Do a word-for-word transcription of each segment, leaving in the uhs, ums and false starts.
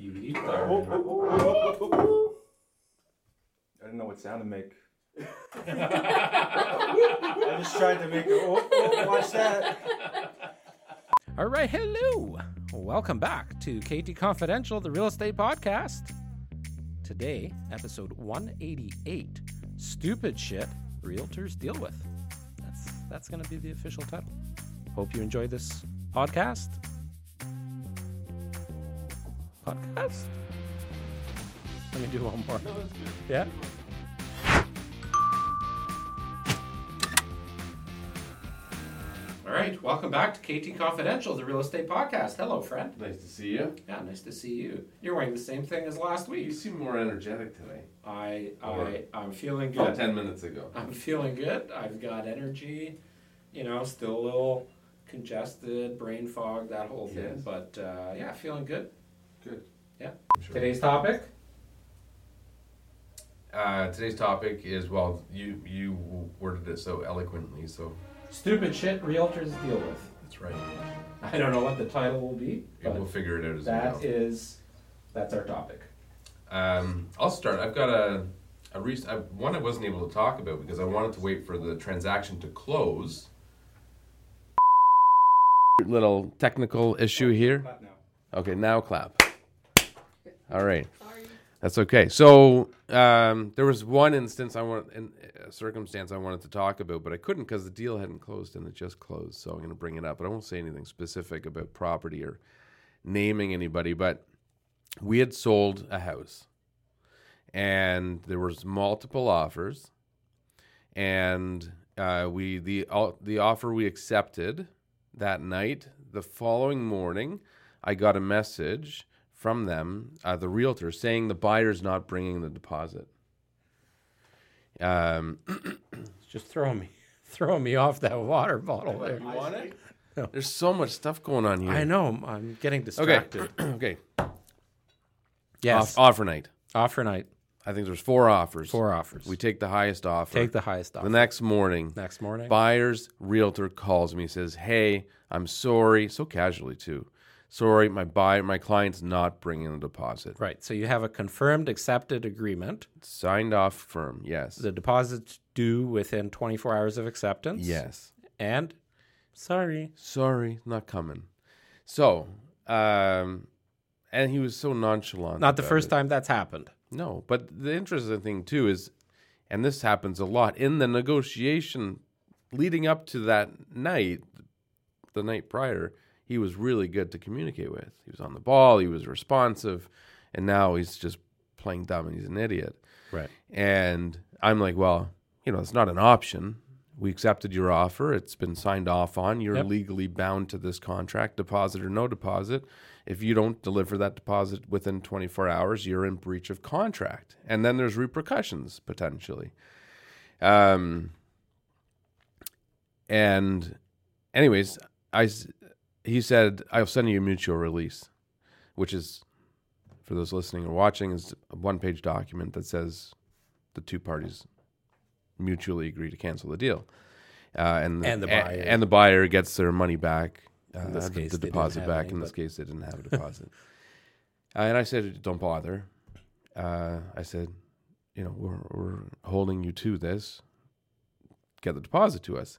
you leave there. Oh, oh, oh, oh, oh, oh. I didn't know what sound to make. I just tried to make it. Oh, oh, watch that. All right, hello. Welcome back to K T Confidential, the real estate podcast. Today, episode one eighty-eight, Stupid Shit Realtors Deal With. That's, that's going to be the official title. Hope you enjoy this podcast. Podcast? Let me do one more. No, that's good. Yeah? All right, welcome back to K T Confidential, the real estate podcast. Hello, friend. Nice to see you. Yeah, nice to see you. You're wearing the same thing as last week. You seem more energetic today. I, I, I'm feeling good. About ten minutes ago. I'm feeling good. I've got energy. You know, still a little congested, brain fog, that whole thing. Yes. But uh, yeah, feeling good. Good. Yeah. Sure. Today's topic. Uh, today's topic is well, you you worded it so eloquently, so. Stupid shit realtors deal with. That's right. I don't know what the title will be. But we'll figure it out as we go. That is, that's our topic. Um, I'll start. I've got a, a re- I, one I wasn't able to talk about because I wanted to wait for the transaction to close. Little technical issue here. Clap now. Okay, now clap. All right. Sorry. That's okay. So um, there was one instance I want, in a circumstance I wanted to talk about, but I couldn't because the deal hadn't closed and it just closed. So I'm going to bring it up, but I won't say anything specific about property or naming anybody. But we had sold a house, and there was multiple offers, and uh, we the uh, the offer we accepted that night. The following morning, I got a message from them, uh, the realtor, saying the buyer's not bringing the deposit. Um, just throw me, throw me off that water bottle there. You want it? No. There's so much stuff going on here. I know. I'm getting distracted. Okay. okay. Yes. Off, offer night. Offer night. I think there's four offers. Four offers. We take the highest offer. Take the highest offer. The next morning. Next morning. Buyer's realtor calls me, says, "Hey, I'm sorry." So casually too. Sorry, my buyer, my client's not bringing a deposit. Right. So you have a confirmed, accepted agreement. Signed off firm, yes. The deposit's due within twenty-four hours of acceptance. Yes. And sorry. Sorry, not coming. So, um, and he was so nonchalant. Not the first it. time that's happened. No, but the interesting thing too is, and this happens a lot, in the negotiation leading up to that night, the night prior, he was really good to communicate with. He was on the ball. He was responsive. And now he's just playing dumb and he's an idiot. Right. And I'm like, well, you know, it's not an option. We accepted your offer. It's been signed off on. You're yep. legally bound to this contract, deposit or no deposit. If you don't deliver that deposit within twenty-four hours, you're in breach of contract. And then there's repercussions potentially. Um. And anyways, I... He said, "I'll send you a mutual release," which is, for those listening or watching, is a one-page document that says the two parties mutually agree to cancel the deal, uh, and the, and the buyer a, and the buyer gets their money back, uh, in this case, the deposit back. Any, in this case, they didn't have a deposit. uh, and I said, "Don't bother." Uh, I said, "You know, we're, we're holding you to this. Get the deposit to us."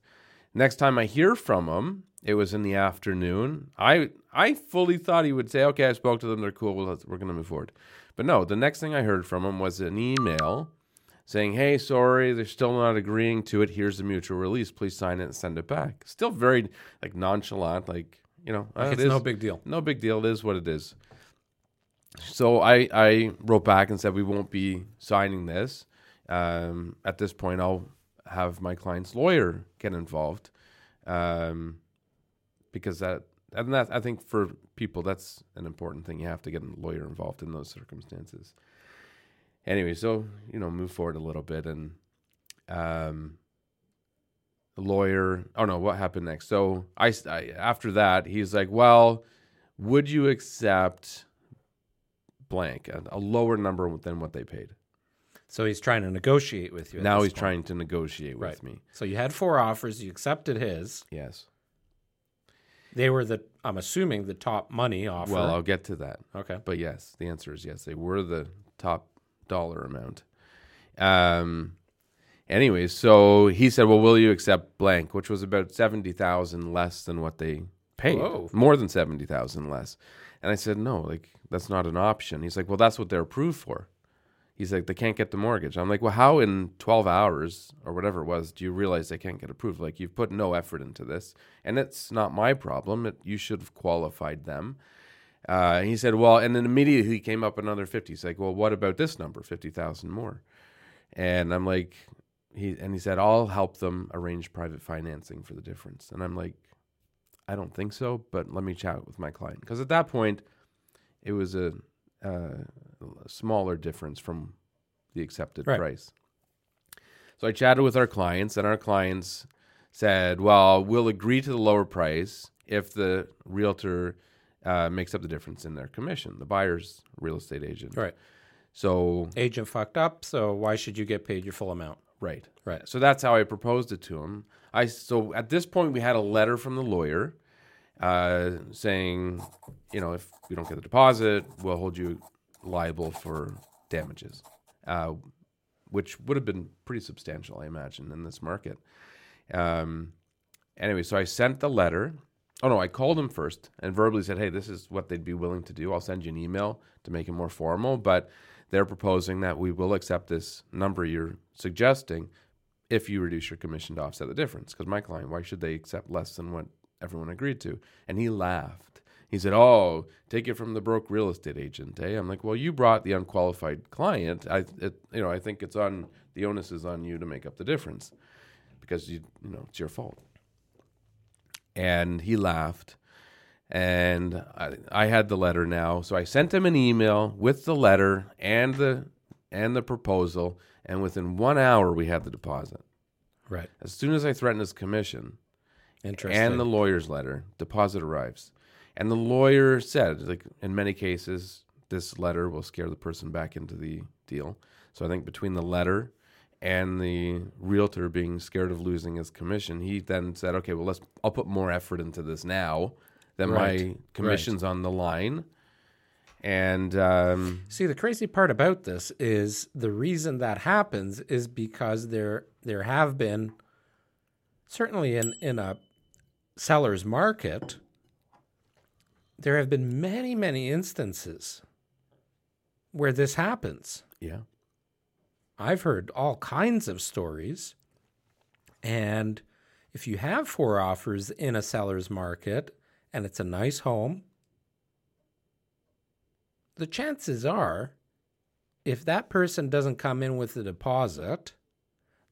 Next time I hear from him, it was in the afternoon. I I fully thought he would say, "Okay, I spoke to them. They're cool. We'll, we're going to move forward." But no, the next thing I heard from him was an email saying, "Hey, sorry, they're still not agreeing to it. Here's the mutual release. Please sign it and send it back." Still very like nonchalant, like you know, like uh, it's it is, no big deal. No big deal. It is what it is. So I I wrote back and said, "We won't be signing this. Um, at this point, I'll have my client's lawyer get involved." Um, Because that, and that, I think for people, that's an important thing. You have to get a lawyer involved in those circumstances. Anyway, so, you know, move forward a little bit. And um, the lawyer, oh no, what happened next? So I, I, after that, he's like, "Well, would you accept blank, a, a lower number than what they paid?" So he's trying to negotiate with you. Now he's point. trying to negotiate right. with me. So you had four offers. You accepted his. Yes. They were the, I'm assuming, the top money offer. Well, I'll get to that. Okay. But yes, the answer is yes. They were the top dollar amount. Um. Anyway, so he said, well, will you accept blank, which was about seventy thousand dollars less than what they paid. Whoa. More than seventy thousand dollars less. And I said, no, like, that's not an option. He's like, well, that's what they're approved for. He's like, they can't get the mortgage. I'm like, well, how in twelve hours or whatever it was do you realize they can't get approved? Like, you've put no effort into this, and it's not my problem. It, you should have qualified them. Uh, he said, well, and then immediately he came up another fifty. He's like, well, what about this number, fifty thousand more? And I'm like, he and he said, I'll help them arrange private financing for the difference. And I'm like, I don't think so, but let me chat with my client. Because at that point, it was a... Uh, a smaller difference from the accepted right. price. So I chatted with our clients, and our clients said, well, we'll agree to the lower price if the realtor uh, makes up the difference in their commission, the buyer's real estate agent. Right. So agent fucked up, so why should you get paid your full amount? Right. Right. So that's how I proposed it to him. I, so at this point, we had a letter from the lawyer uh, saying, you know, if we don't get the deposit, we'll hold you liable for damages, uh, which would have been pretty substantial, I imagine, in this market. Um, anyway, so I sent the letter. Oh, no, I called him first and verbally said, hey, this is what they'd be willing to do. I'll send you an email to make it more formal, but they're proposing that we will accept this number you're suggesting if you reduce your commission to offset the difference. Because my client, why should they accept less than what everyone agreed to? And he laughed. He said, oh, take it from the broke real estate agent, eh? I'm like, well, you brought the unqualified client. I, it, you know, I think it's on, the onus is on you to make up the difference because, you, you know, it's your fault. And he laughed, and I, I had the letter now. So I sent him an email with the letter and the, and the proposal, and within one hour we had the deposit. Right. As soon as I threatened his commission and the lawyer's letter, deposit arrives. And the lawyer said, like, in many cases, this letter will scare the person back into the deal. So I think between the letter and the realtor being scared of losing his commission, he then said, okay, well, let's. I'll put more effort into this now than right. my commission's right. on the line. And um, see, the crazy part about this is the reason that happens is because there there have been, certainly in, in a seller's market, there have been many, many instances where this happens. Yeah. I've heard all kinds of stories. And if you have four offers in a seller's market and it's a nice home, the chances are, if that person doesn't come in with a deposit,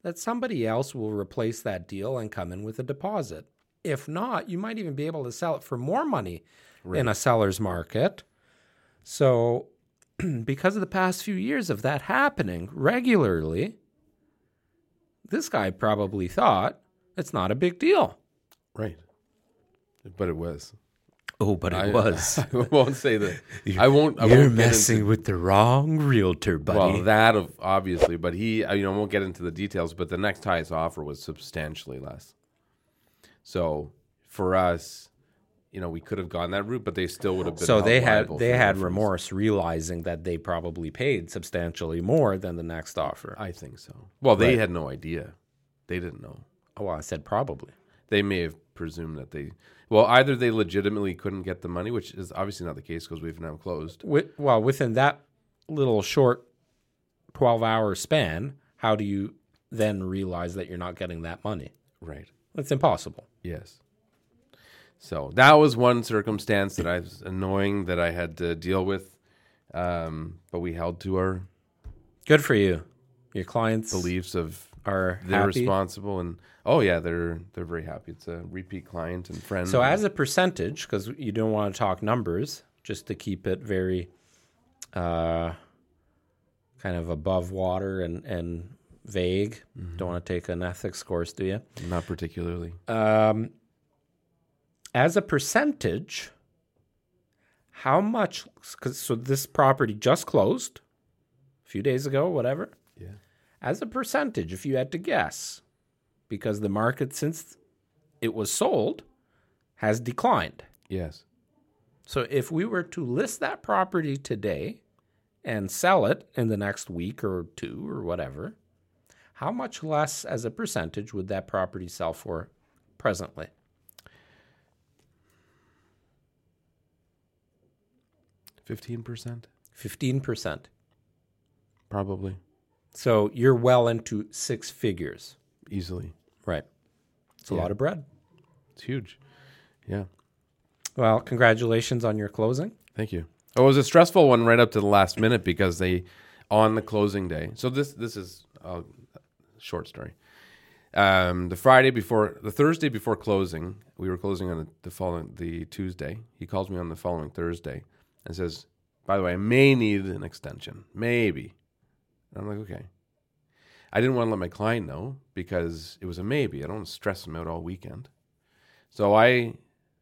that somebody else will replace that deal and come in with a deposit. If not, you might even be able to sell it for more money right. in a seller's market. So because of the past few years of that happening regularly, this guy probably thought it's not a big deal. Right. But it was. Oh, but it I, was. I won't say that. You're, I won't. I you're won't messing into, with the wrong realtor, buddy. Well, that of, obviously, but he, you know, won't get into the details, but the next highest offer was substantially less. So for us, you know, we could have gone that route, but they still would have been. So they had they had difference. remorse, realizing that they probably paid substantially more than the next offer. I think so. Well, they right. had no idea. They didn't know. Oh, well, I said probably. They may have presumed that they. Well, either they legitimately couldn't get the money, which is obviously not the case because we've now closed. With, well, within that little short twelve-hour span, how do you then realize that you're not getting that money? Right. It's impossible. Yes. So that was one circumstance that I was annoying that I had to deal with, um, but we held to our. Good for you. Your clients beliefs of are they're happy. Responsible and oh yeah they're they're very happy. It's a repeat client and friend. So as a percentage, because you don't want to talk numbers, just to keep it very, uh, kind of above water and and. Vague. Mm-hmm. Don't want to take an ethics course, do you? Not particularly. Um, as a percentage, how much? 'Cause, so this property just closed a few days ago, whatever. Yeah. As a percentage, if you had to guess, because the market since it was sold has declined. Yes. So if we were to list that property today and sell it in the next week or two or whatever, how much less as a percentage would that property sell for presently? fifteen percent. fifteen percent. Probably. So you're well into six figures. Easily. Right. It's a yeah. lot of bread. It's huge. Yeah. Well, congratulations on your closing. Thank you. It was a stressful one right up to the last minute because they, on the closing day. So this this is a short story. Um, the Friday before, the Thursday before closing, we were closing on the following, the Tuesday. He calls me on the following Thursday and says, by the way, I may need an extension. Maybe. And I'm like, okay. I didn't want to let my client know because it was a maybe. I don't want to stress him out all weekend. So I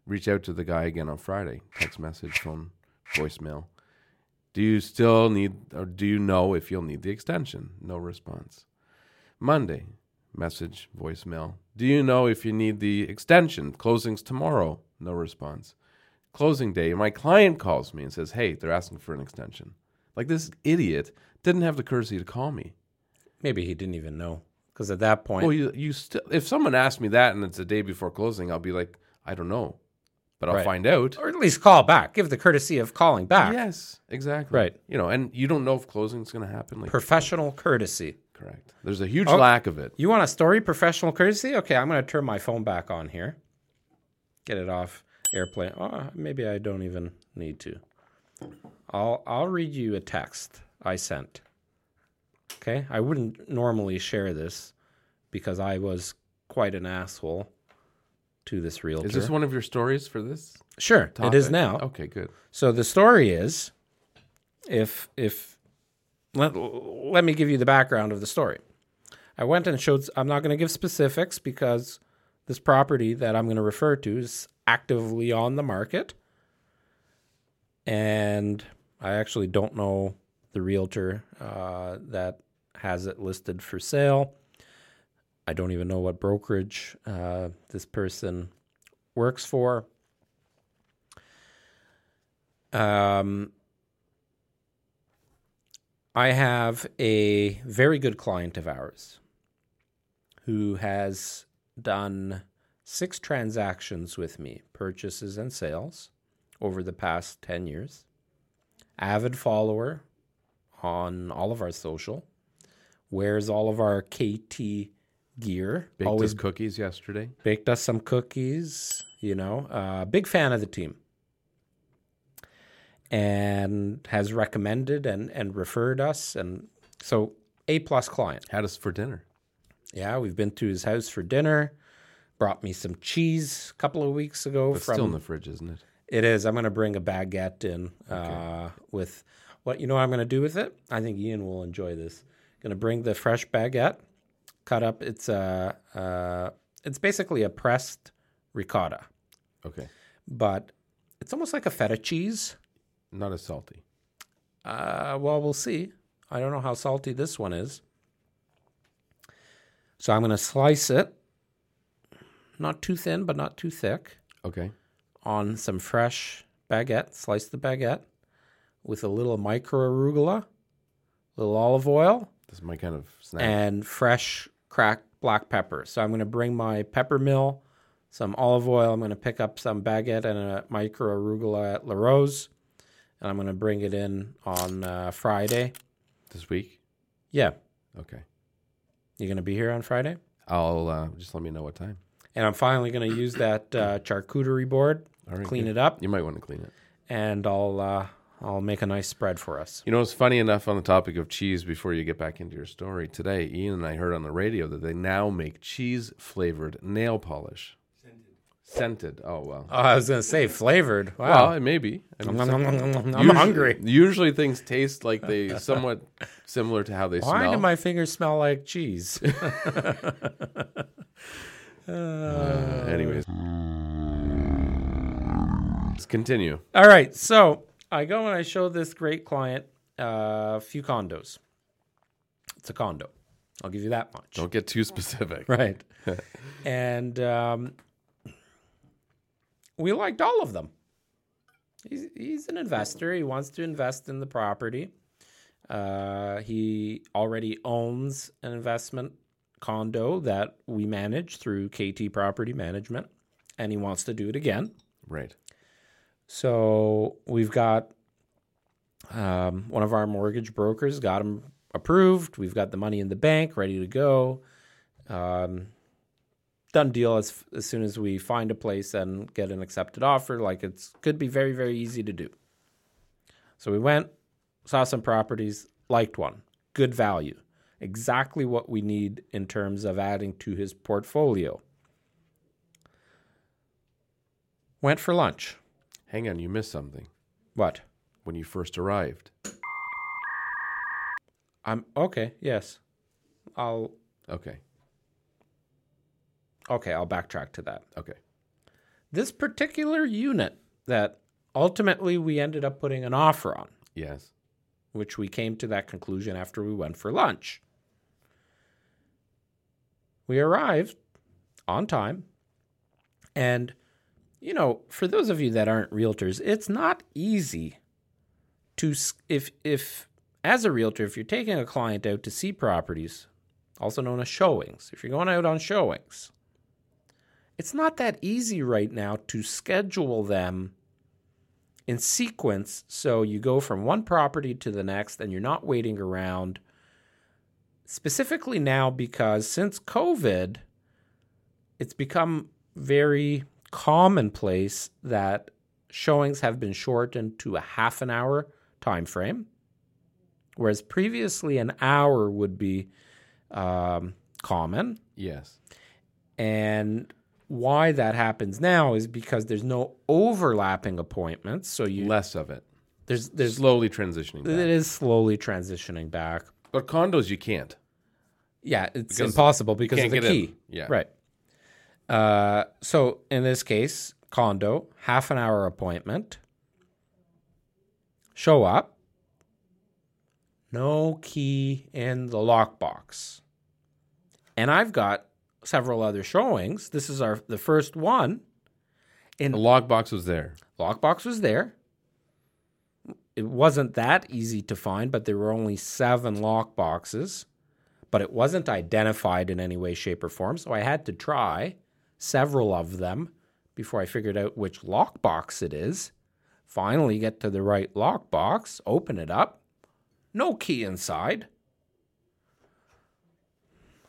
reached out to the guy again on Friday. Text message, phone, voicemail. Do you still need, or do you know if you'll need the extension? No response. Monday, message, voicemail. Do you know if you need the extension? Closing's tomorrow. No response. Closing day, my client calls me and says, hey, they're asking for an extension. Like, this idiot didn't have the courtesy to call me. Maybe he didn't even know, because at that point... Well, you, you still, if someone asked me that and it's the day before closing, I'll be like, I don't know, but I'll right. find out. Or at least call back. Give the courtesy of calling back. Yes, exactly. Right. You know, and you don't know if closing's going to happen. Like, professional courtesy. Correct. There's a huge oh, lack of it. You want a story? Professional courtesy? Okay, I'm going to turn my phone back on here. Get it off. Airplane. Oh, maybe I don't even need to. I'll I'll read you a text I sent. Okay? I wouldn't normally share this because I was quite an asshole to this realtor. Is this one of your stories for this? Sure, topic? It is now. Okay, good. So the story is, if if let, let me give you the background of the story. I went and showed, I'm not going to give specifics because this property that I'm going to refer to is actively on the market, and I actually don't know the realtor uh, that has it listed for sale. I don't even know what brokerage uh, this person works for. Um, I have a very good client of ours who has done six transactions with me, purchases and sales, over the past ten years. Avid follower on all of our social. Wears all of our K T gear. Baked Always us cookies yesterday. Baked us some cookies, you know. Uh, big fan of the team. And has recommended and, and referred us. And so, A-plus client. Had us for dinner. Yeah, we've been to his house for dinner. Brought me some cheese a couple of weeks ago. It's still in the fridge, isn't it? It is. I'm going to bring a baguette in uh, okay. with what you know what I'm going to do with it? I think Ian will enjoy this. Going to bring the fresh baguette, cut up. It's a, uh, it's basically a pressed ricotta. Okay. But it's almost like a feta cheese. Not as salty. Uh, well, we'll see. I don't know how salty this one is. So I'm going to slice it. Not too thin, but not too thick. Okay. On some fresh baguette, slice the baguette with a little micro arugula, a little olive oil. This is my kind of snack. And fresh cracked black pepper. So I'm going to bring my pepper mill, some olive oil. I'm going to pick up some baguette and a micro arugula at La Rose, and I'm going to bring it in on uh, Friday. This week? Yeah. Okay. You going to be here on Friday? I'll uh, just let me know what time. And I'm finally going to use that uh, charcuterie board, right, clean good. It up. You might want to clean it. And I'll uh, I'll make a nice spread for us. You know, it's funny enough on the topic of cheese, before you get back into your story, today Ian and I heard on the radio that they now make cheese-flavored nail polish. Scented. Scented. Oh, well. Oh, I was going to say flavored. Wow. Well, it may be. I'm, I'm, I'm, I'm usually, hungry. Usually things taste like they somewhat similar to how they Why smell. Why do my fingers smell like cheese? Uh, uh, anyways, let's continue. All right, so I go and I show this great client a uh, few condos. It's a condo. I'll give you that much. Don't get too specific. Right. And um, we liked all of them. He's, he's an investor. He wants to invest in the property. Uh, he already owns an investment condo that we manage through K T Property Management, and he wants to do it again. Right. So we've got um, one of our mortgage brokers got him approved. We've got the money in the bank ready to go. Um, done deal as, as soon as we find a place and get an accepted offer. Like, it's could be very, very easy to do. So we went, saw some properties, liked one, good value, exactly what we need in terms of adding to his portfolio. Went for lunch. Hang on, you missed something. What? When you first arrived. I'm okay, yes. I'll Okay. Okay, I'll backtrack to that. Okay. This particular unit that ultimately we ended up putting an offer on. Yes. Which we came to that conclusion after we went for lunch. We arrived on time, and you know, for those of you that aren't realtors, it's not easy to, if if as a realtor, if you're taking a client out to see properties, also known as showings, if you're going out on showings, it's not that easy right now to schedule them in sequence so you go from one property to the next and you're not waiting around. Specifically now, because since COVID, it's become very commonplace that showings have been shortened to a half an hour time frame, whereas previously an hour would be um, common. Yes. And why that happens now is because there's no overlapping appointments, so you less of it. There's there's slowly transitioning back. It is slowly transitioning back. But condos you can't. Yeah, it's because impossible because of the key. In. Yeah. Right. Uh, so in this case, condo, half an hour appointment, show up, no key in the lockbox. And I've got several other showings. This is our the first one. In the lockbox was there. Lockbox was there. It wasn't that easy to find, but there were only seven lockboxes, but it wasn't identified in any way, shape, or form, so I had to try several of them before I figured out which lockbox it is. Finally get to the right lockbox, open it up, no key inside.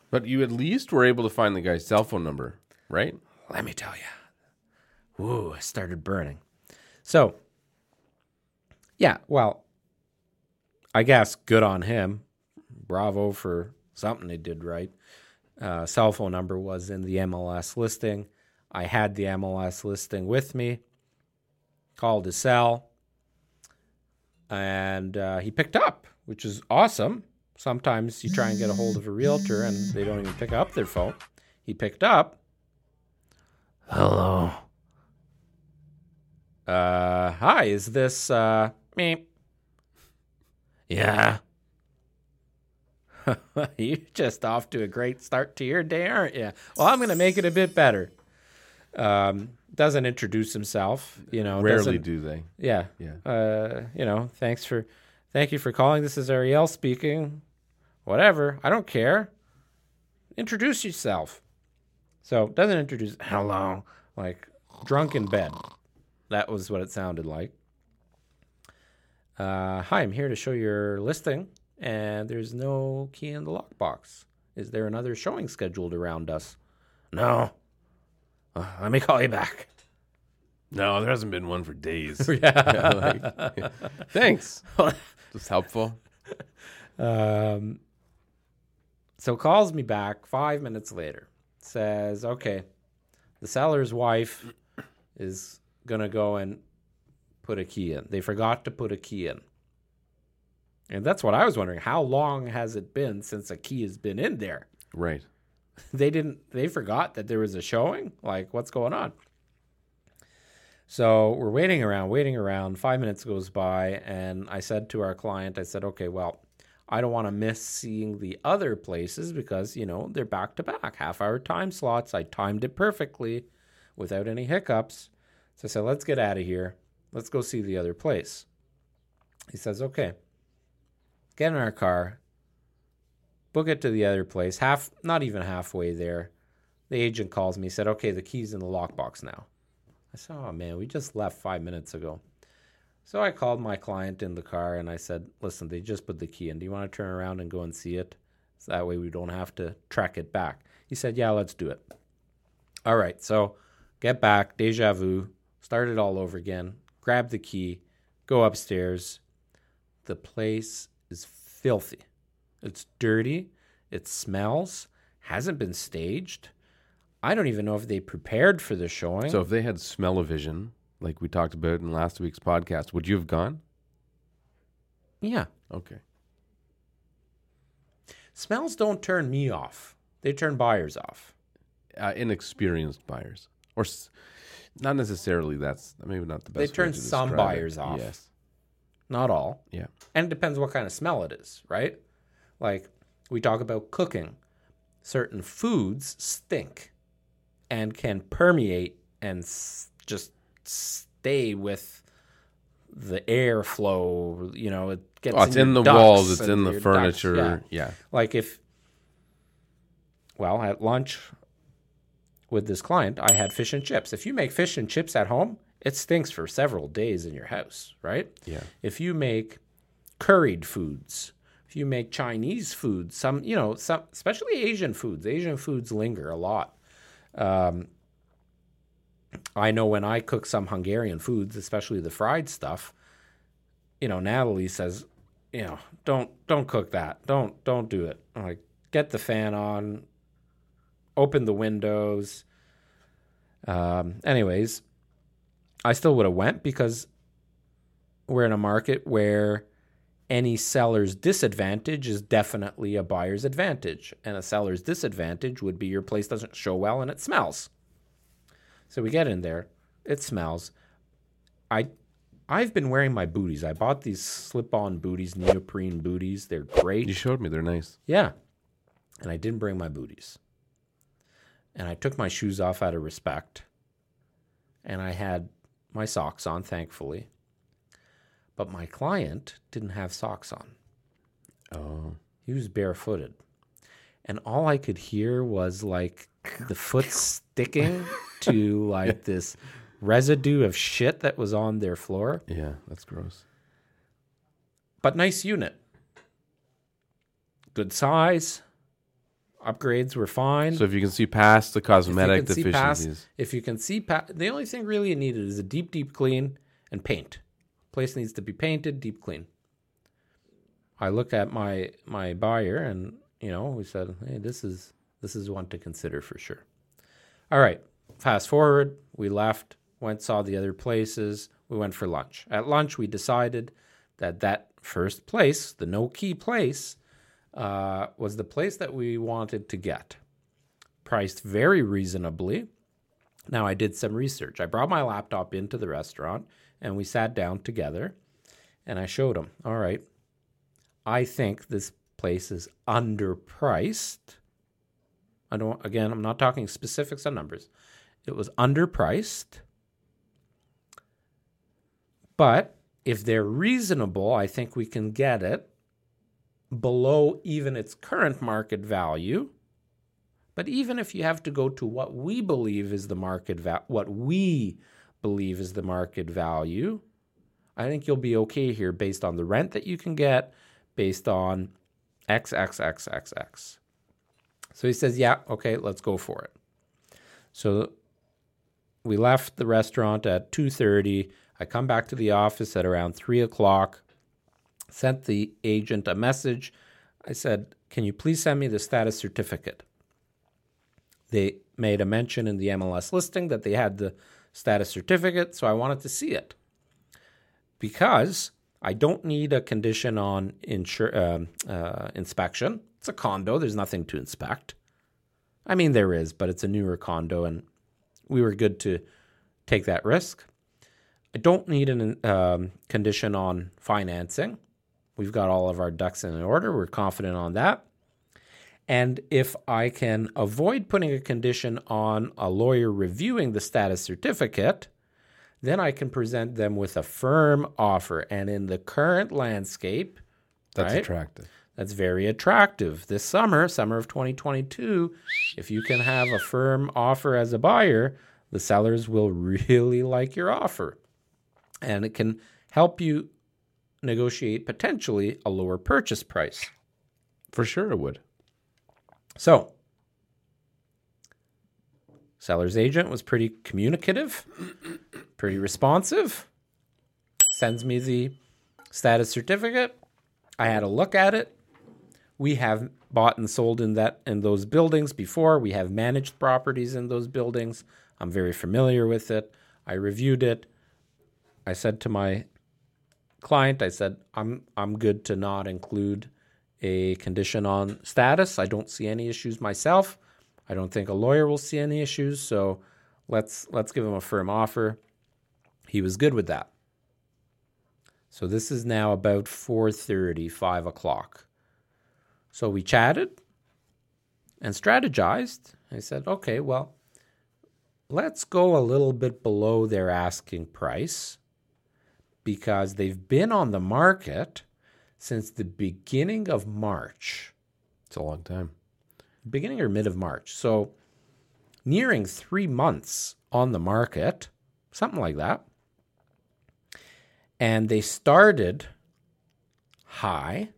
But you at least were able to find the guy's cell phone number, right? Let me tell you. Ooh, I started burning. So, yeah, well, I guess good on him. Bravo for something they did right. Uh, cell phone number was in the M L S listing. I had the M L S listing with me. Called his cell. And uh, he picked up, which is awesome. Sometimes you try and get a hold of a realtor and they don't even pick up their phone. He picked up. Hello. Uh, hi, is this uh, me? Yeah. You're just off to a great start to your day, aren't you? Well, I'm going to make it a bit better. Um, doesn't introduce himself, you know. Rarely do they. Yeah. Yeah. Uh, you know, thanks for, thank you for calling. This is Ariel speaking. Whatever. I don't care. Introduce yourself. So doesn't introduce. Hello. Like drunk in bed. That was what it sounded like. Uh, hi, I'm here to show your listing. And there's no key in the lockbox. Is there another showing scheduled around us? No. Uh, let me call you back. No, there hasn't been one for days. yeah. yeah, like, yeah. Thanks. Just helpful. Um. So calls me back five minutes later. Says, okay, the seller's wife is going to go and put a key in. They forgot to put a key in. And that's what I was wondering. How long has it been since a key has been in there? Right. They didn't, they forgot that there was a showing? Like, what's going on? So we're waiting around, waiting around. Five minutes goes by, and I said to our client, I said, okay, well, I don't want to miss seeing the other places because, you know, they're back to back, half hour time slots. I timed it perfectly without any hiccups. So I said, let's get out of here. Let's go see the other place. He says, okay. Get in our car. Book it to the other place. Half, not even halfway there. The agent calls me, said, okay, the key's in the lockbox now. I said, oh, man, we just left five minutes ago. So I called my client in the car, and I said, listen, they just put the key in. Do you want to turn around and go and see it? So that way we don't have to track it back. He said, yeah, let's do it. All right, so get back, deja vu, start it all over again, grab the key, go upstairs. The place is filthy. It's dirty. It smells. Hasn't been staged. I don't even know if they prepared for the showing. So if they had smell-o-vision, like we talked about in last week's podcast, would you have gone? Yeah. Okay. Smells don't turn me off. They turn buyers off. Uh, inexperienced buyers. Or s- not necessarily. That's maybe not the best way to describe it. They turn some buyers off. Yes. Not all. Yeah. And it depends what kind of smell it is, right? Like we talk about cooking. Certain foods stink and can permeate and s- just stay with the airflow. You know, it gets oh, it's in, in the walls, it's in the furniture. Yeah. yeah. Like if, well, at lunch with this client, I had fish and chips. If you make fish and chips at home, it stinks for several days in your house, right? Yeah. If you make curried foods, if you make Chinese foods, some, you know, some, especially Asian foods, Asian foods linger a lot. Um, I know when I cook some Hungarian foods, especially the fried stuff, you know, Natalie says, you know, don't, don't cook that. Don't, don't do it. I'm like, get the fan on. Open the windows. Um, anyways, I still would have went because we're in a market where any seller's disadvantage is definitely a buyer's advantage. And a seller's disadvantage would be your place doesn't show well and it smells. So we get in there. It smells. I, I've been wearing my booties. I bought these slip-on booties, neoprene booties. They're great. You showed me. They're nice. Yeah. And I didn't bring my booties. And I took my shoes off out of respect. And I had my socks on, thankfully. But my client didn't have socks on. Oh. He was barefooted. And all I could hear was like the foot sticking to like this residue of shit that was on their floor. Yeah, that's gross. But nice unit. Good size. Upgrades were fine. So if you can see past the cosmetic deficiencies. Past, if you can see past, the only thing really it needed is a deep, deep clean and paint. Place needs to be painted, deep clean. I looked at my my buyer and, you know, we said, hey, this is this is one to consider for sure. All right, fast forward. We left, went, saw the other places. We went for lunch. At lunch, we decided that that first place, the no-key place, Uh, was the place that we wanted to get. Priced very reasonably. Now, I did some research. I brought my laptop into the restaurant, and we sat down together, and I showed him, all right, I think this place is underpriced. I don't. Again, I'm not talking specifics on numbers. It was underpriced, but if they're reasonable, I think we can get it below even its current market value. But even if you have to go to what we believe is the market va- what we believe is the market value, I think you'll be okay here based on the rent that you can get, based on X, X, X, X, X. So he says, yeah, okay, let's go for it. So we left the restaurant at two thirty. I come back to the office at around three o'clock. Sent the agent a message. I said, can you please send me the status certificate? They made a mention in the M L S listing that they had the status certificate, so I wanted to see it. Because I don't need a condition on insur- uh, uh, inspection. It's a condo. There's nothing to inspect. I mean, there is, but it's a newer condo, and we were good to take that risk. I don't need a um, condition on financing. We've got all of our ducks in order. We're confident on that. And if I can avoid putting a condition on a lawyer reviewing the status certificate, Then I can present them with a firm offer. And in the current landscape, that's right, attractive. That's very attractive. This summer, summer of twenty twenty-two, if you can have a firm offer as a buyer, the sellers will really like your offer. And it can help you negotiate potentially a lower purchase price. For sure it would. So, seller's agent was pretty communicative, pretty responsive, sends me the status certificate. I had a look at it. We have bought and sold in that in those buildings before. We have managed properties in those buildings. I'm very familiar with it. I reviewed it. I said to my client, I said, I'm I'm good to not include a condition on status. I don't see any issues myself. I don't think a lawyer will see any issues, so let's let's give him a firm offer. He was good with that. So this is now about four thirty, five o'clock. So we chatted and strategized. I said, okay, well, let's go a little bit below their asking price because they've been on the market since the beginning of March. It's a long time. Beginning or mid of March. So nearing three months on the market, something like that. And they started high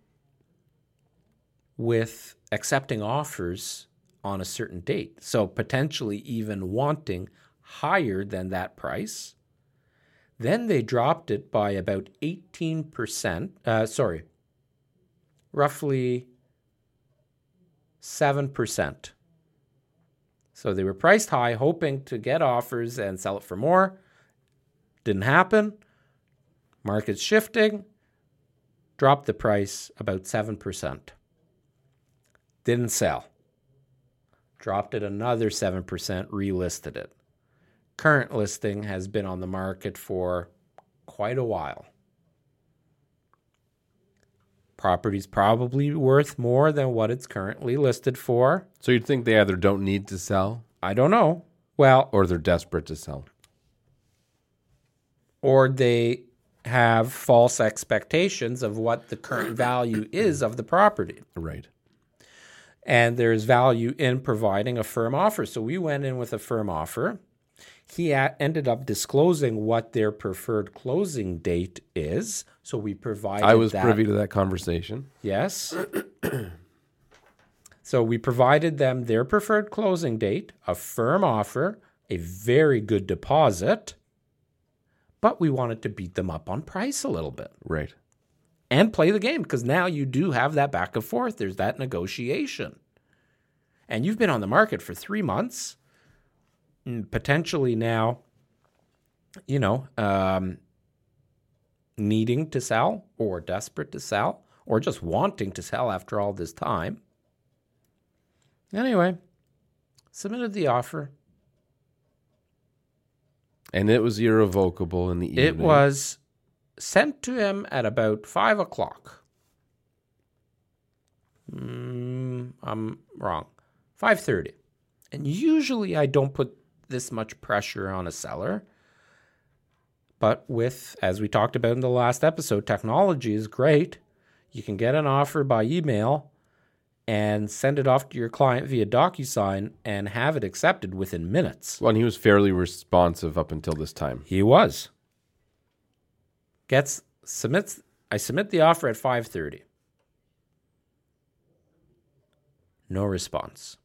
with accepting offers on a certain date. So potentially even wanting higher than that price. Then they dropped it by about eighteen percent, uh, sorry, roughly seven percent. So they were priced high, hoping to get offers and sell it for more. Didn't happen. Market's shifting, dropped the price about seven percent. Didn't sell. Dropped it another seven percent, relisted it. Current listing has been on the market for quite a while. Property's probably worth more than what it's currently listed for. So you'd think they either don't need to sell? I don't know. Well, or they're desperate to sell. Or they have false expectations of what the current value is of the property. Right. And there's value in providing a firm offer. So we went in with a firm offer. He ended up disclosing what their preferred closing date is. So we provided that. I was that. privy to that conversation. Yes. So we provided them their preferred closing date, a firm offer, a very good deposit, but we wanted to beat them up on price a little bit. Right. And play the game, because now you do have that back and forth. There's that negotiation. And you've been on the market for three months. Potentially now, you know, um, needing to sell or desperate to sell or just wanting to sell after all this time. Anyway, submitted the offer. And it was irrevocable in the evening. It was sent to him at about five o'clock. Mm, I'm wrong. five thirty. And usually I don't put this much pressure on a seller. But with, as we talked about in the last episode, technology is great. You can get an offer by email and send it off to your client via DocuSign and have it accepted within minutes. Well, and he was fairly responsive up until this time. He was. Gets, submits, I submit the offer at five thirty. No response.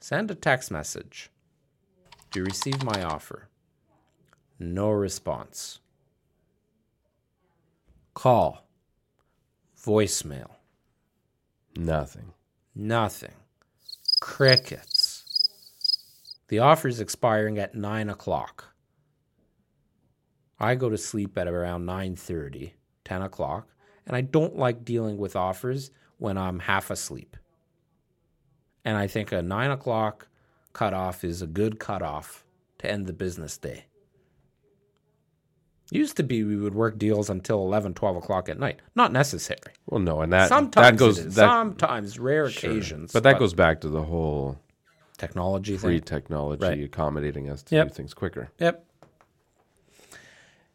Send a text message. Do you receive my offer? No response. Call. Voicemail. Nothing. Nothing. Crickets. The offer's expiring at nine o'clock. I go to sleep at around nine thirty, ten o'clock, and I don't like dealing with offers when I'm half asleep. And I think a nine o'clock cutoff is a good cutoff to end the business day. Used to be we would work deals until eleven, twelve o'clock at night. Not necessary. Well, no, and that sometimes that goes it is. That, sometimes rare sure. occasions. But that but goes back to the whole technology free thing. Free technology right. accommodating us to yep. do things quicker. Yep.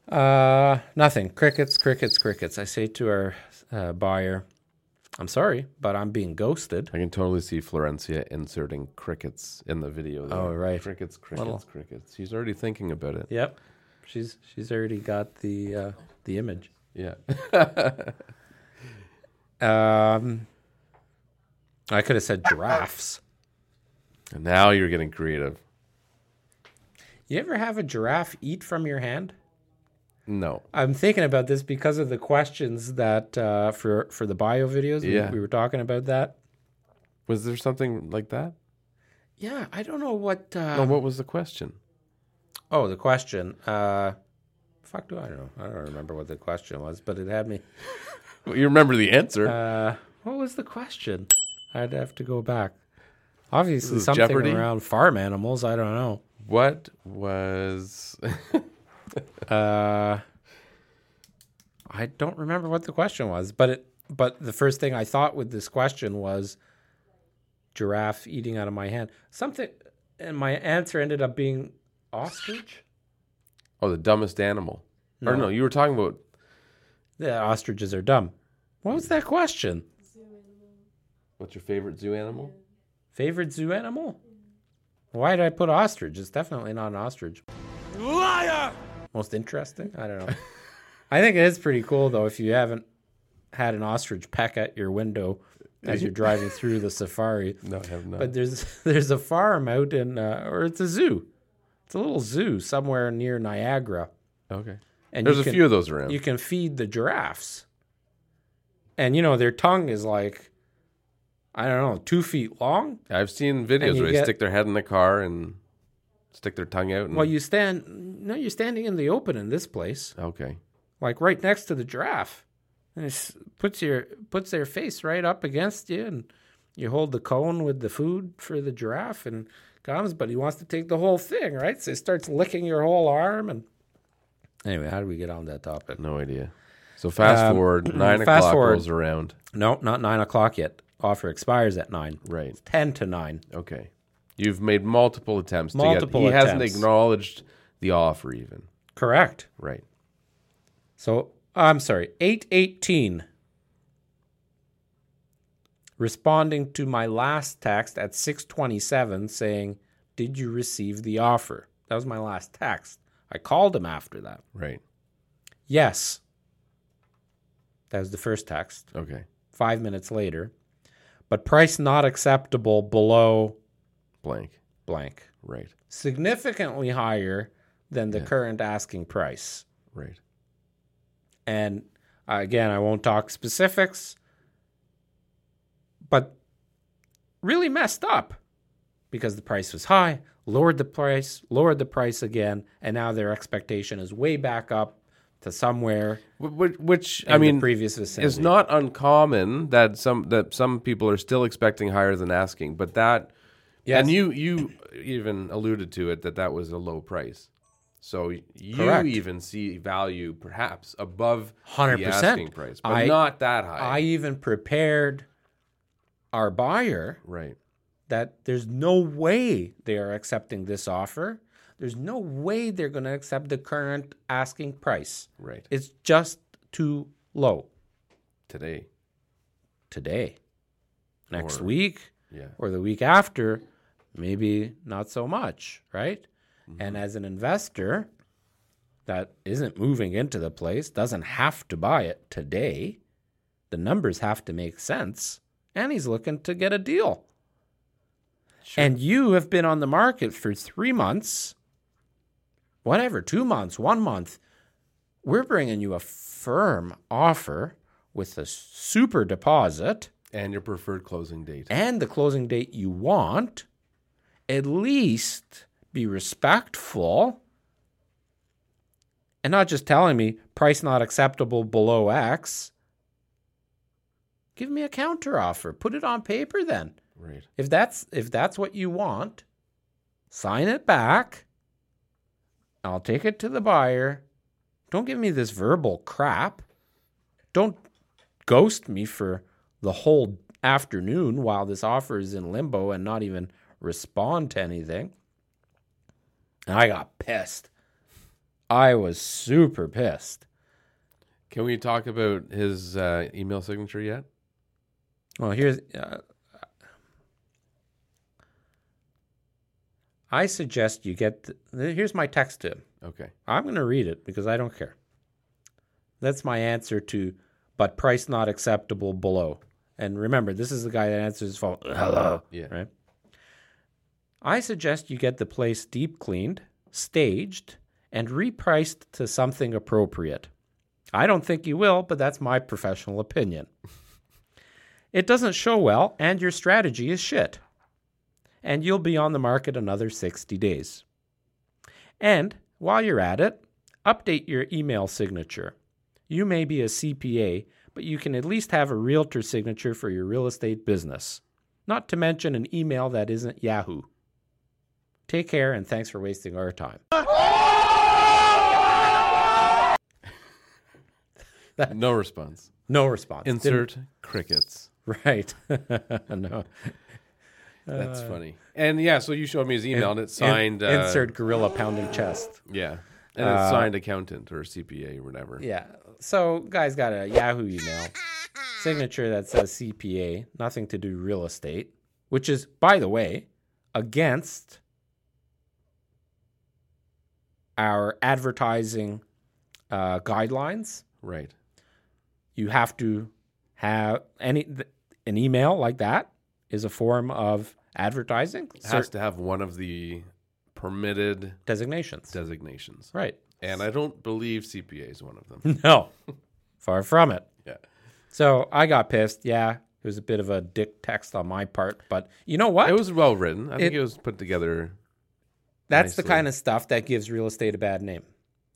Uh, nothing. Crickets, crickets, crickets. I say to our uh, buyer, I'm sorry, but I'm being ghosted. I can totally see Florencia inserting crickets in the video there. Oh, right. Crickets, crickets, Little. crickets. She's already thinking about it. Yep. She's she's already got the uh, the image. Yeah. um, I could have said giraffes. And now you're getting creative. You ever have a giraffe eat from your hand? No. I'm thinking about this because of the questions that uh, for, for the bio videos. Yeah. We, we were talking about that. Was there something like that? Yeah. I don't know what... Uh, no, what was the question? Oh, the question. Uh, fuck do I don't know. I don't remember what the question was, but it had me... Well, you remember the answer. Uh, what was the question? I'd have to go back. Obviously something Jeopardy? Around farm animals. I don't know. What was... uh, I don't remember what the question was, but it, but the first thing I thought with this question was giraffe eating out of my hand. Something, and my answer ended up being ostrich. Oh, the dumbest animal. No. Or no, you were talking about... Yeah, ostriches are dumb. What was that question? Zoo animal. What's your favorite zoo animal? Favorite zoo animal? Why did I put ostrich? It's definitely not an ostrich. Liar! Most interesting? I don't know. I think it is pretty cool, though, if you haven't had an ostrich peck at your window as you're driving through the safari. No, I have not. But there's there's a farm out in, uh, or it's a zoo. It's a little zoo somewhere near Niagara. Okay. And there's a can, few of those around. You can feed the giraffes. And, you know, their tongue is like, I don't know, two feet long. I've seen videos where they get, stick their head in the car and... Stick their tongue out? And... Well, you stand... No, you're standing in the open in this place. Okay. Like right next to the giraffe. And it puts, your, puts their face right up against you, and you hold the cone with the food for the giraffe, and comes, but he wants to take the whole thing, right? So he starts licking your whole arm, and... Anyway, how do we get on that topic? No idea. So fast um, forward, nine fast o'clock forward. Rolls around. No, not nine o'clock yet. Offer expires at nine. Right. It's ten to nine. Okay. You've made multiple attempts multiple to get... He attempts. Hasn't acknowledged the offer even. Correct. Right. So, I'm sorry, eight eighteen. Responding to my last text at six twenty-seven saying, did you receive the offer? That was my last text. I called him after that. Right. Yes. That was the first text. Okay. Five minutes later. But price not acceptable below... Blank. Blank. Right. Significantly higher than the yeah. current asking price. Right. And uh, again, I won't talk specifics, but really messed up because the price was high, lowered the price, lowered the price again, and now their expectation is way back up to somewhere. Which, which I mean, previous vicinity. It's not uncommon that some that some people are still expecting higher than asking, but that... Yes. And you, you even alluded to it that that was a low price. So you Correct. Even see value perhaps above one hundred percent. The asking price, but I, not that high. I even prepared our buyer right. that there's no way they are accepting this offer. There's no way they're going to accept the current asking price. Right. It's just too low. Today. Today. Next or, week. Yeah. Or the week after. Maybe not so much, right? Mm-hmm. And as an investor that isn't moving into the place, doesn't have to buy it today, the numbers have to make sense, and he's looking to get a deal. Sure. And you have been on the market for three months, whatever, two months, one month. We're bringing you a firm offer with a super deposit. And your preferred closing date. And the closing date you want. At least be respectful and not just telling me price not acceptable below X. Give me a counter offer. Put it on paper then. Right. If that's if that's what you want, sign it back. I'll take it to the buyer. Don't give me this verbal crap. Don't ghost me for the whole afternoon while this offer is in limbo and not even respond to anything. And I got pissed. I was super pissed. Can we talk about his uh, email signature yet? Well, here's... Uh, I suggest you get... The, here's my text to him. Okay. I'm going to read it because I don't care. That's my answer to, but price not acceptable below. And remember, this is the guy that answers his phone. Hello. Yeah. Right? I suggest you get the place deep cleaned, staged, and repriced to something appropriate. I don't think you will, but that's my professional opinion. It doesn't show well, and your strategy is shit. And you'll be on the market another sixty days. And while you're at it, update your email signature. You may be a C P A, but you can at least have a realtor signature for your real estate business. Not to mention an email that isn't Yahoo. Take care, and thanks for wasting our time. That, no response. No response. Insert Didn't, crickets. Right. No. That's uh, funny. And yeah, so you showed me his email, in, and it's signed... In, uh, insert gorilla pounding chest. Yeah. And it's uh, signed accountant or C P A or whatever. Yeah. So guy's got a Yahoo email signature that says C P A, nothing to do real estate, which is, by the way, against our advertising uh, guidelines. Right. You have to have any an email like that is a form of advertising. It has to have one of the permitted designations. Designations. Right. And I don't believe C P A is one of them. No. Far from it. Yeah. So I got pissed. Yeah. It was a bit of a dick text on my part, but you know what? It was well written. I it, think it was put together That's nicely. The kind of stuff that gives real estate a bad name.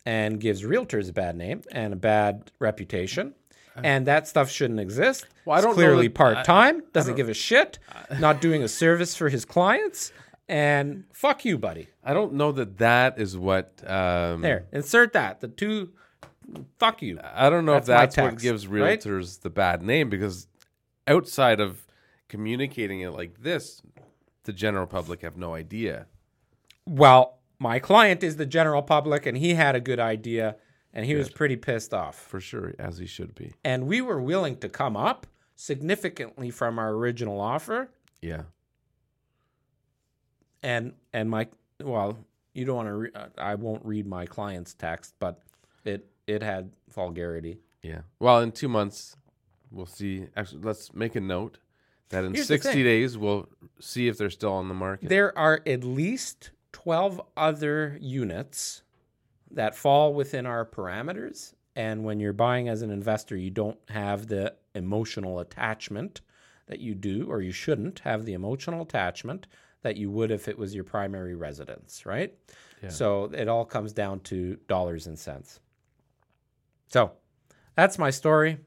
And gives realtors a bad name and a bad reputation. And that stuff shouldn't exist. Well, I don't it's clearly that, part-time, I, doesn't I give a shit, I, not doing a service for his clients, and fuck you, buddy. I don't know that that is what... Um, there, insert that. The two, fuck you. I don't know that's if that's text, what gives realtors right? the bad name, because outside of communicating it like this, the general public have no idea. Well... My client is the general public, and he had a good idea, and he good. was pretty pissed off. For sure, as he should be. And we were willing to come up significantly from our original offer. Yeah. And and my well, you don't want to. Re- I won't read my client's text, but it it had vulgarity. Yeah. Well, in two months, we'll see. Actually, let's make a note that in Here's sixty days we'll see if they're still on the market. There are at least twelve other units that fall within our parameters. And when you're buying as an investor, you don't have the emotional attachment that you do, or you shouldn't have the emotional attachment that you would if it was your primary residence, right? Yeah. So it all comes down to dollars and cents. So that's my story.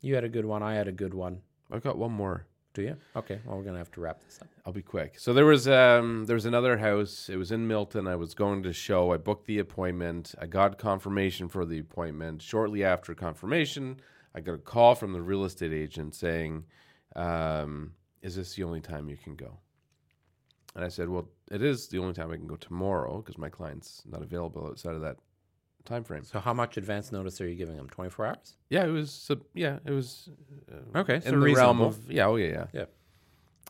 You had a good one. I had a good one. I've got one more. Do you? Okay. Well, we're going to have to wrap this up. I'll be quick. So there was um, there was another house. It was in Milton. I was going to show. I booked the appointment. I got confirmation for the appointment. Shortly after confirmation, I got a call from the real estate agent saying, um, is this the only time you can go? And I said, well, it is the only time I can go tomorrow because my client's not available outside of that time frame. So how much advance notice are you giving them? twenty-four hours? Yeah, it was yeah, it was uh, okay, so in the realm of yeah, oh yeah, yeah. Yeah.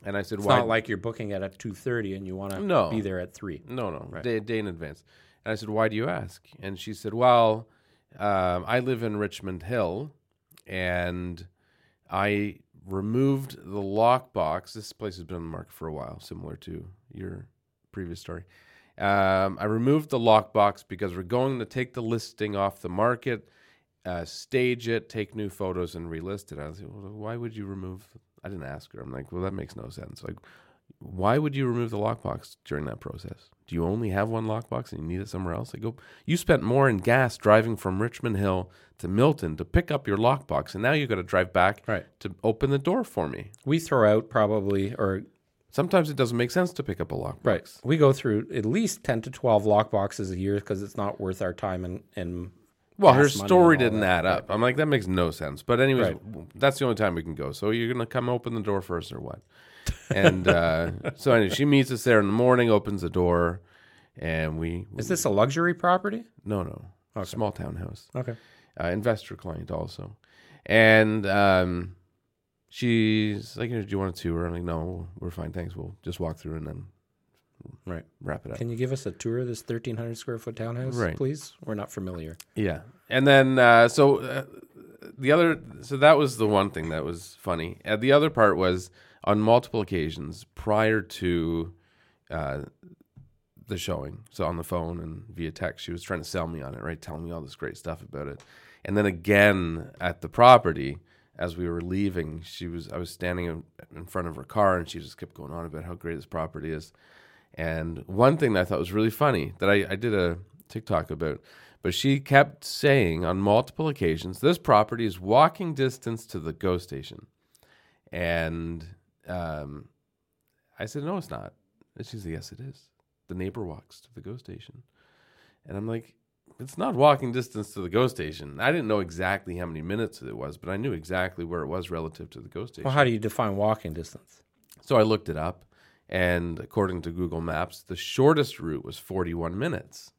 And I said, it's why not like you're booking at a two thirty and you want to no. be there at three. No, no, right. day, day in advance. And I said, why do you ask? And she said, well, um, I live in Richmond Hill and I removed the lockbox. This place has been on the market for a while, similar to your previous story. Um, I removed the lockbox because we're going to take the listing off the market, uh, stage it, take new photos, and relist it. I was like, well, why would you remove? I didn't ask her. I'm like, well, that makes no sense. Like, why would you remove the lockbox during that process? Do you only have one lockbox and you need it somewhere else? I go, you spent more in gas driving from Richmond Hill to Milton to pick up your lockbox, and now you've got to drive back right. to open the door for me. We throw out probably or. Sometimes it doesn't make sense to pick up a lockbox. Right. We go through at least ten to twelve lockboxes a year because it's not worth our time and, and well, her story didn't that. add up. I'm like, that makes no sense. But anyways, right. that's the only time we can go. So you're going to come open the door first or what? And uh, so anyway, she meets us there in the morning, opens the door, And we, we is this a luxury property? No, no, okay. Small townhouse. Okay, uh, investor client also, and um, she's like, "Do you want a tour?" I'm like, "No, we're fine, thanks. We'll just walk through and then right wrap it up." Can you give us a tour of this thirteen hundred square foot townhouse, right. please? We're not familiar. Yeah, and then uh, so uh, the other, so that was the one thing that was funny. Uh, the other part was on multiple occasions prior to. Uh, the showing, so on the phone and via text, she was trying to sell me on it, right, telling me all this great stuff about it. And then again at the property, as we were leaving, she was I was standing in front of her car, and she just kept going on about how great this property is. And one thing that I thought was really funny that I, I did a TikTok about, but she kept saying on multiple occasions, "This property is walking distance to the GO station." And um, I said, "No, it's not." And she said, "Yes, it is. The neighbor walks to the GO station." And I'm like, it's not walking distance to the GO station. I didn't know exactly how many minutes it was, but I knew exactly where it was relative to the GO station. Well, how do you define walking distance? So I looked it up, and according to Google Maps, the shortest route was forty-one minutes.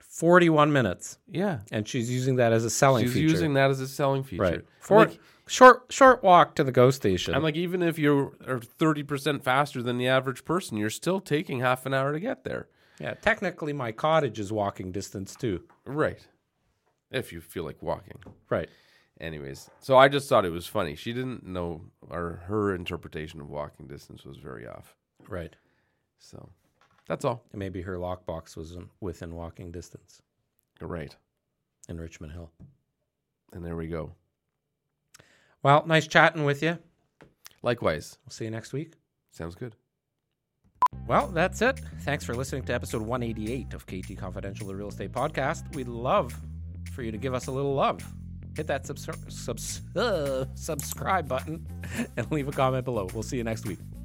forty-one minutes? Yeah. And she's using that as a selling she's feature. She's using that as a selling feature. Right. For like, short short walk to the GO station. I'm like, even if you're thirty percent faster than the average person, you're still taking half an hour to get there. Yeah, technically my cottage is walking distance too. Right. If you feel like walking. Right. Anyways, so I just thought it was funny. She didn't know, or her interpretation of walking distance was very off. Right. So that's all. And maybe her lockbox was within walking distance. Right. In Richmond Hill. And there we go. Well, nice chatting with you. Likewise. We'll see you next week. Sounds good. Well, that's it. Thanks for listening to episode one eighty-eight of K T Confidential, the real estate podcast. We'd love for you to give us a little love. Hit that subs- subs- uh, subscribe button and leave a comment below. We'll see you next week.